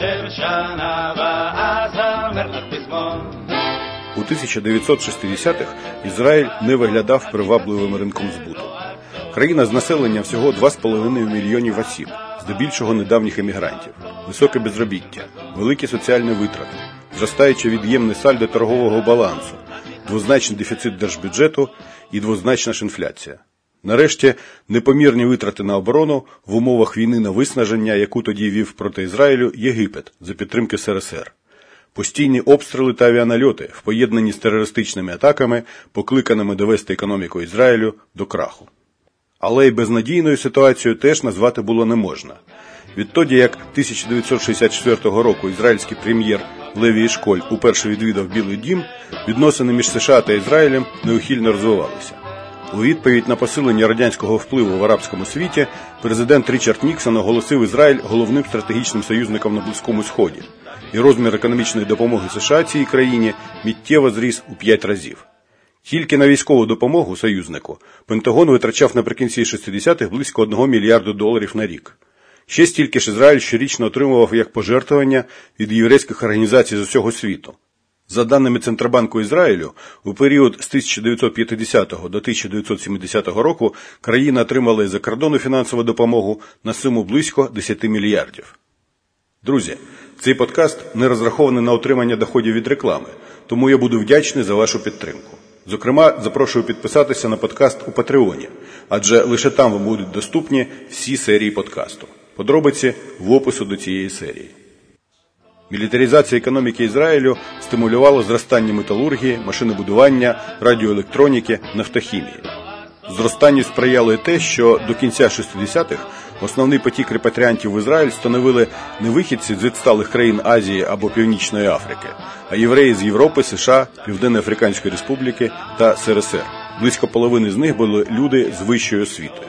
ישב שנה ואז המרנך פזמון. У 1960-х Ізраїль не виглядав привабливим ринком збуту. Країна з населенням всього 2,5 мільйонів осіб, здебільшого недавніх емігрантів, високе безробіття, великі соціальні витрати, зростаюче від'ємне сальдо торгового балансу, двозначний дефіцит держбюджету і двозначна ж інфляція. Нарешті, непомірні витрати на оборону в умовах війни на виснаження, яку тоді вів проти Ізраїлю Єгипет за підтримки СРСР. Постійні обстріли та авіанальоти, в поєднанні з терористичними атаками, покликаними довести економіку Ізраїлю до краху. Але й безнадійною ситуацію теж назвати було не можна. Відтоді, як 1964 року ізраїльський прем'єр Леві Школь уперше відвідав Білий дім, відносини між США та Ізраїлем неухильно розвивалися. У відповідь на посилення радянського впливу в арабському світі, президент Річард Ніксон оголосив Ізраїль головним стратегічним союзником на Близькому Сході, і розмір економічної допомоги США цій країні миттєво зріс у 5 разів. Тільки на військову допомогу союзнику Пентагон витрачав наприкінці 60-х близько $1 мільярда на рік. Ще стільки ж Ізраїль щорічно отримував як пожертвування від єврейських організацій з усього світу. За даними Центробанку Ізраїлю, у період з 1950 до 1970 року країна отримала із-за кордону фінансову допомогу на суму близько 10 мільярдів. Друзі, цей подкаст не розрахований на отримання доходів від реклами, тому я буду вдячний за вашу підтримку. Зокрема, запрошую підписатися на подкаст у Патреоні, адже лише там вам будуть доступні всі серії подкасту. Подробиці в описі до цієї серії. Мілітаризація економіки Ізраїлю стимулювала зростання металургії, машинобудування, радіоелектроніки, нафтохімії. Зростанню сприяло й те, що до кінця 60-х основний потік репатріантів в Ізраїль становили не вихідці з відсталих країн Азії або Північної Африки, а євреї з Європи, США, Південно-Африканської Республіки та СРСР. Близько половини з них були люди з вищою освітою.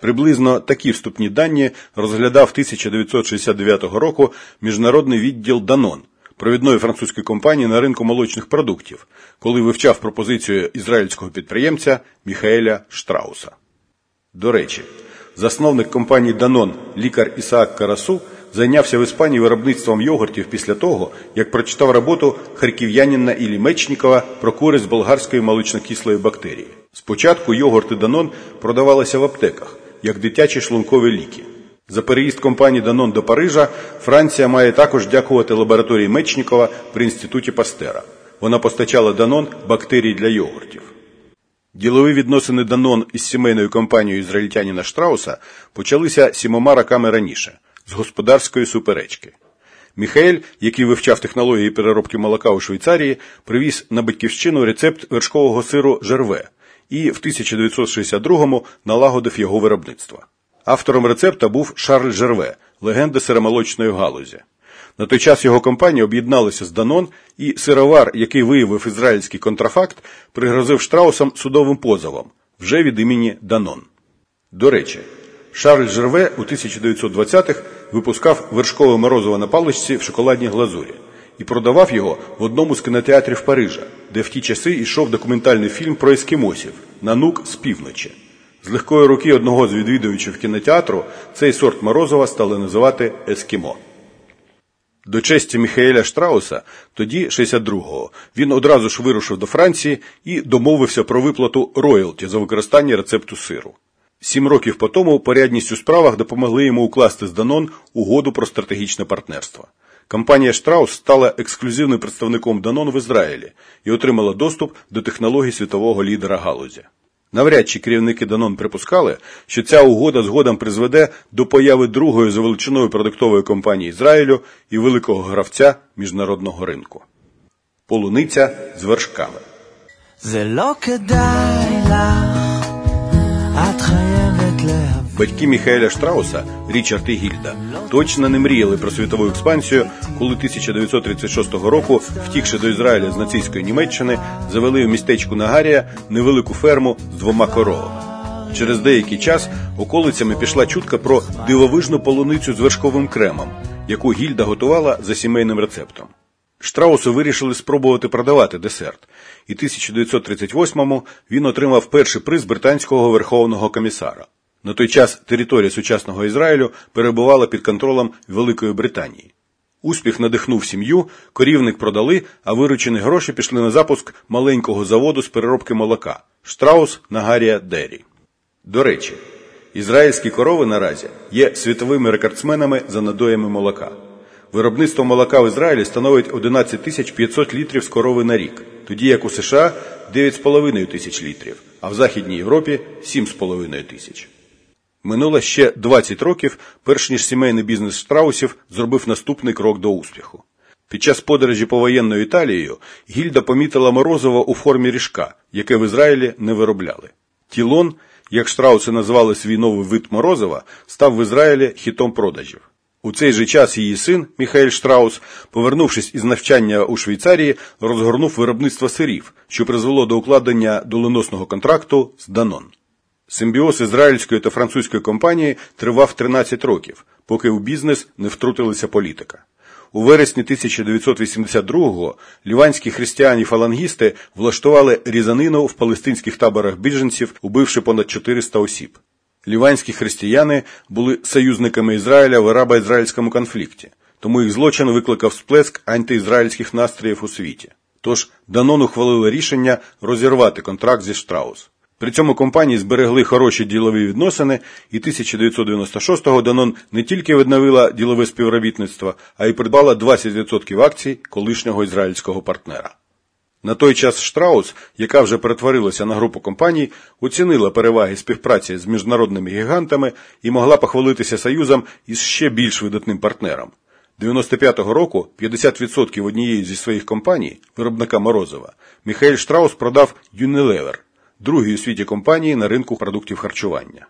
Приблизно такі вступні дані розглядав 1969 року міжнародний відділ «Данон», провідної французької компанії на ринку молочних продуктів, коли вивчав пропозицію ізраїльського підприємця Міхаеля Штрауса. До речі, засновник компанії «Данон», лікар Ісаак Карасу, зайнявся в Іспанії виробництвом йогуртів після того, як прочитав роботу харків'янина Іллі Мечнікова про кури з болгарської молочнокислої бактерії. Спочатку йогурти «Данон» продавалися в аптеках, як дитячі шлункові ліки. За переїзд компанії «Данон» до Парижа Франція має також дякувати лабораторії Мечнікова при інституті Пастера. Вона постачала «Данон» бактерії для йогуртів. Ділові відносини «Данон» із сімейною компанією ізраїльтянина Штрауса почалися 7 роками раніше, з господарської суперечки. Міхаель, який вивчав технології переробки молока у Швейцарії, привіз на батьківщину рецепт вершкового сиру «Жерве» і в 1962-му налагодив його виробництво. Автором рецепта був Шарль Жерве, легенда сиромолочної галузі. На той час його компанія об'єдналася з «Данон», і сировар, який виявив ізраїльський контрафакт, пригрозив Штраусам судовим позовом, вже від імені «Данон». До речі, Шарль Жерве у 1920-х випускав вершкове морозиво на паличці в шоколадній глазурі і продавав його в одному з кінотеатрів Парижа, де в ті часи йшов документальний фільм про ескімосів «Нанук з півночі». З легкої руки одного з відвідувачів кінотеатру цей сорт морозива стали називати «ескімо». До честі Міхаеля Штрауса, тоді 62-го, він одразу ж вирушив до Франції і домовився про виплату роялті за використання рецепту сиру. 7 років по тому порядність у справах допомогли йому укласти з «Данон» угоду про стратегічне партнерство. Компанія «Штраус» стала ексклюзивним представником «Данон» в Ізраїлі і отримала доступ до технологій світового лідера галузі. Навряд чи керівники «Данон» припускали, що ця угода згодом призведе до появи другої за величиною продуктової компанії Ізраїлю і великого гравця міжнародного ринку. Полуниця з вершками. Батьки Міхаеля Штрауса, Річард і Гільда, точно не мріяли про світову експансію, коли 1936 року, втікши до Ізраїля з нацистської Німеччини, завели у містечку Нагарія невелику ферму з 2 коровами. Через деякий час околицями пішла чутка про дивовижну полуницю з вершковим кремом, яку Гільда готувала за сімейним рецептом. Штраусу вирішили спробувати продавати десерт, і 1938-му він отримав перший приз британського верховного комісара. На той час територія сучасного Ізраїлю перебувала під контролем Великої Британії. Успіх надихнув сім'ю, корівник продали, а виручені гроші пішли на запуск маленького заводу з переробки молока – «Штраус Нагарія Дері». До речі, ізраїльські корови наразі є світовими рекордсменами за надоями молока. Виробництво молока в Ізраїлі становить 11 500 літрів з корови на рік, тоді як у США – 9,5 тисяч літрів, а в Західній Європі – 7,5 тисяч. Минуло ще 20 років, перш ніж сімейний бізнес Штраусів зробив наступний крок до успіху. Під час подорожі повоєнною Італією гільда помітила морозиво у формі ріжка, яке в Ізраїлі не виробляли. Тілон, як Штрауси назвали свій новий вид морозива, став в Ізраїлі хітом продажів. У цей же час її син, Міхаель Штраус, повернувшись із навчання у Швейцарії, розгорнув виробництво сирів, що призвело до укладення доленосного контракту з Данон. Симбіоз ізраїльської та французької компанії тривав 13 років, поки у бізнес не втрутилася політика. У вересні 1982-го ліванські християні-фалангісти влаштували різанину в палестинських таборах біженців, убивши понад 400 осіб. Ліванські християни були союзниками Ізраїля в арабо-ізраїльському конфлікті, тому їх злочин викликав сплеск антиізраїльських настроїв у світі. Тож Данон ухвалили рішення розірвати контракт зі Штраус. При цьому компанії зберегли хороші ділові відносини, і 1996-го Данон не тільки відновила ділове співробітництво, а й придбала 20% акцій колишнього ізраїльського партнера. На той час Штраус, яка вже перетворилася на групу компаній, оцінила переваги співпраці з міжнародними гігантами і могла похвалитися союзом із ще більш видатним партнером. 95-го року 50% однієї зі своїх компаній, виробника морозива, Міхаель Штраус продав Unilever, другій у світі компанії на ринку продуктів харчування.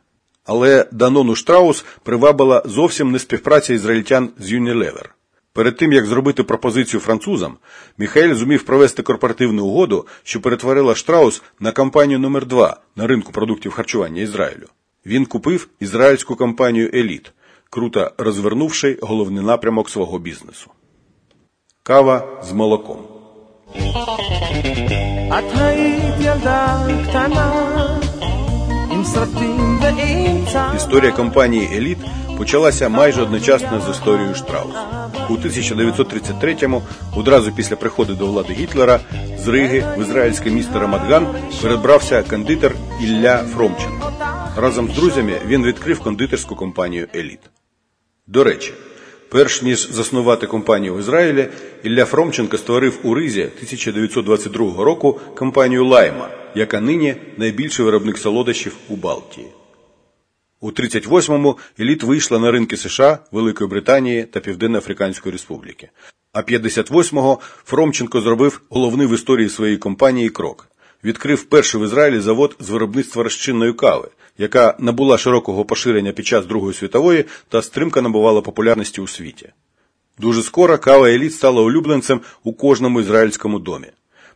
Але Данону Штраус привабила зовсім не співпраця ізраїльтян з Unilever. Перед тим, як зробити пропозицію французам, Міхаель зумів провести корпоративну угоду, що перетворила Штраус на компанію номер 2 на ринку продуктів харчування Ізраїлю. Він купив ізраїльську компанію «Еліт», круто розвернувши головний напрямок свого бізнесу. Кава з молоком. את היית ילדה קטנה, עם סרטים ועם צער. Історія компанії «Еліт» почалася майже одночасно з історією Штраус. У 1933-му, одразу після приходу до влади Гітлера, з Риги в ізраїльське місто Рамат-Ган перебрався кондитер Ілля Фромчин. Разом з друзями він відкрив кондитерську компанію «Еліт». До речі, перш ніж заснувати компанію в Ізраїлі, Ілля Фромченко створив у Ризі 1922 року компанію «Лайма», яка нині найбільший виробник солодощів у Балтії. У 1938-му «Еліт» вийшла на ринки США, Великої Британії та Південно-Африканської Республіки. А 1958-го Фромченко зробив головний в історії своєї компанії крок. Відкрив перший в Ізраїлі завод з виробництва розчинної кави, яка набула широкого поширення під час Другої світової та стримка набувала популярності у світі. Дуже скоро кава «Еліт» стала улюбленцем у кожному ізраїльському домі.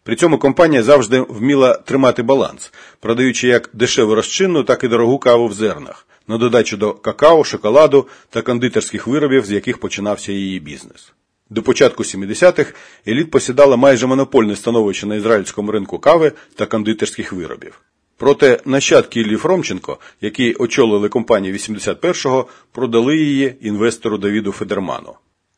При цьому компанія завжди вміла тримати баланс, продаючи як дешеву розчинну, так і дорогу каву в зернах, на додачу до какао, шоколаду та кондитерських виробів, з яких починався її бізнес. До початку 70-х «Еліт» посідала майже монопольне становище на ізраїльському ринку кави та кондитерських виробів. Проте нащадки Іллі Фромченко, які очолили компанію 81-го, продали її інвестору Давіду Федерману.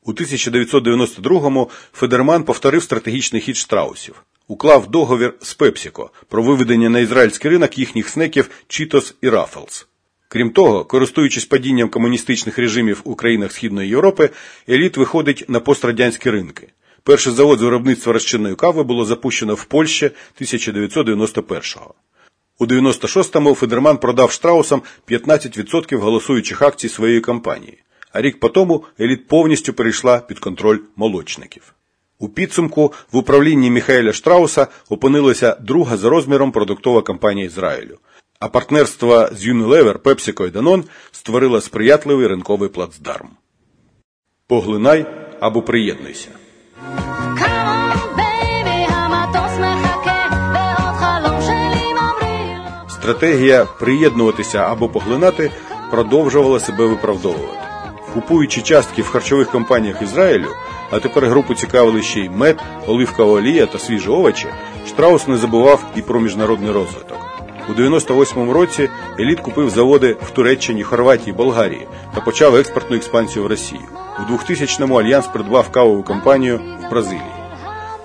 У 1992-му Федерман повторив стратегічний хід Штраусів. Уклав договір з Пепсіко про виведення на ізраїльський ринок їхніх снеків «Читос» і «Рафелс». Крім того, користуючись падінням комуністичних режимів у країнах Східної Європи, «Еліт» виходить на пострадянські ринки. Перший завод з виробництва розчинної кави було запущено в Польщі 1991-го. У 96-му Федерман продав Штраусам 15% голосуючих акцій своєї компанії, а рік по тому «Еліт» повністю перейшла під контроль молочників. У підсумку в управлінні Міхаеля Штрауса опинилася друга за розміром продуктова компанія Ізраїлю, а партнерство з Unilever, PepsiCo і Danone створило сприятливий ринковий плацдарм. Поглинай або приєднуйся. Стратегія «приєднуватися або поглинати» продовжувала себе виправдовувати. Купуючи частки в харчових компаніях Ізраїлю, а тепер групу цікавили ще й мед, оливкова олія та свіжі овочі, Штраус не забував і про міжнародний розвиток. У 98-му році еліт купив заводи в Туреччині, Хорватії, Болгарії та почав експортну експансію в Росію. У 2000-му Альянс придбав кавову компанію в Бразилії.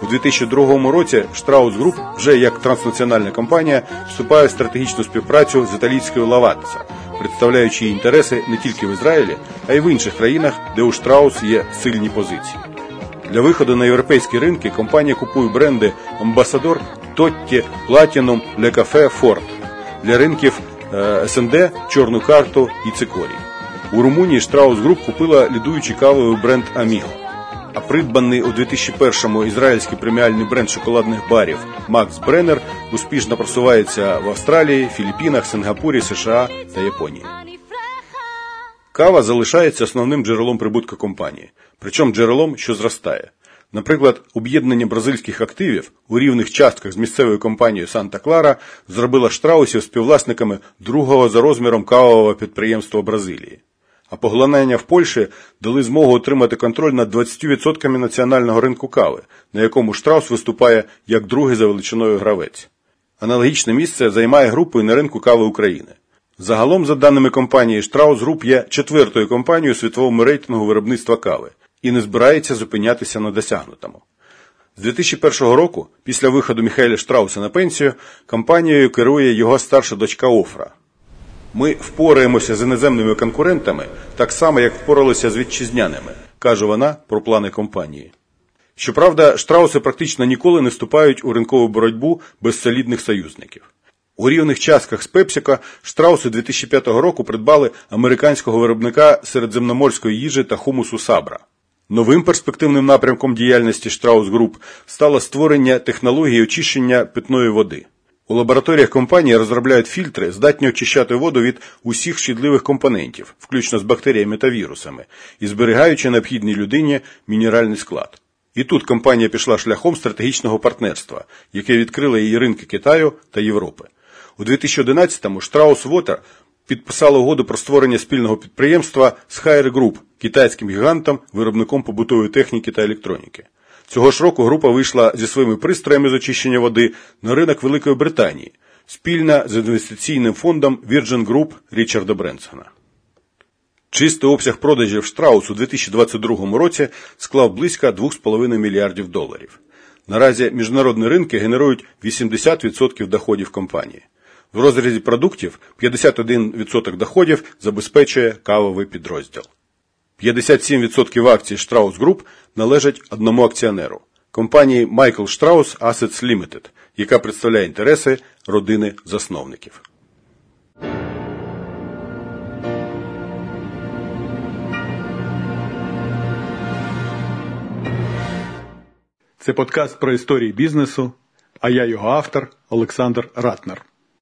У 2002 році Штраус Груп вже як транснаціональна компанія вступає в стратегічну співпрацю з італійською Лавацца, представляючи її інтереси не тільки в Ізраїлі, а й в інших країнах, де у Штраус є сильні позиції. Для виходу на європейські ринки компанія купує бренди «Амбасадор», «Тотті», «Платінум», «Ле Кафе», «Форд». Для ринків СНД «Чорну карту» і «Цикорій». У Румунії Штраус Груп купила лідуючий кавовий бренд «Аміго». А придбаний у 2001-му ізраїльський преміальний бренд шоколадних барів «Макс Бренер» успішно просувається в Австралії, Філіппінах, Сингапурі, США та Японії. Кава залишається основним джерелом прибутку компанії, причому джерелом, що зростає. Наприклад, об'єднання бразильських активів у рівних частках з місцевою компанією «Санта Клара» зробило Штраусів співвласниками другого за розміром кавового підприємства Бразилії. А поглинання в Польщі дали змогу отримати контроль над 20% національного ринку кави, на якому Штраус виступає як другий за величиною гравець. Аналогічне місце займає групою на ринку кави України. Загалом, за даними компанії, Штраус Груп є четвертою компанією у світовому рейтингу виробництва кави і не збирається зупинятися на досягнутому. З 2001 року, після виходу Міхаеля Штрауса на пенсію, компанією керує його старша дочка Офра. «Ми впораємося з іноземними конкурентами так само, як впоралися з вітчизняними», каже вона про плани компанії. Щоправда, Штрауси практично ніколи не вступають у ринкову боротьбу без солідних союзників. У рівних частках з Пепсіко Штрауси 2005 року придбали американського виробника середземноморської їжі та хумусу «Сабра». Новим перспективним напрямком діяльності Штраус Груп стало створення технології очищення питної води. У лабораторіях компанії розробляють фільтри, здатні очищати воду від усіх шкідливих компонентів, включно з бактеріями та вірусами, і зберігаючи необхідній людині мінеральний склад. І тут компанія пішла шляхом стратегічного партнерства, яке відкрило її ринки Китаю та Європи. У 2011-му Strauss Water підписала угоду про створення спільного підприємства з Haier Group, китайським гігантом, виробником побутової техніки та електроніки. Цього ж року група вийшла зі своїми пристроями з очищення води на ринок Великої Британії, спільно з інвестиційним фондом Virgin Group Річарда Бренсона. Чистий обсяг продажів Штраус у 2022 році склав близько 2,5 мільярдів доларів. Наразі міжнародні ринки генерують 80% доходів компанії. В розрізі продуктів 51% доходів забезпечує кавовий підрозділ. 57% акцій Штраус Груп належать одному акціонеру – компанії Майкл Штраус Assets Limited, яка представляє інтереси родини засновників. Це подкаст про історії бізнесу, а я його автор Олександр Ратнер.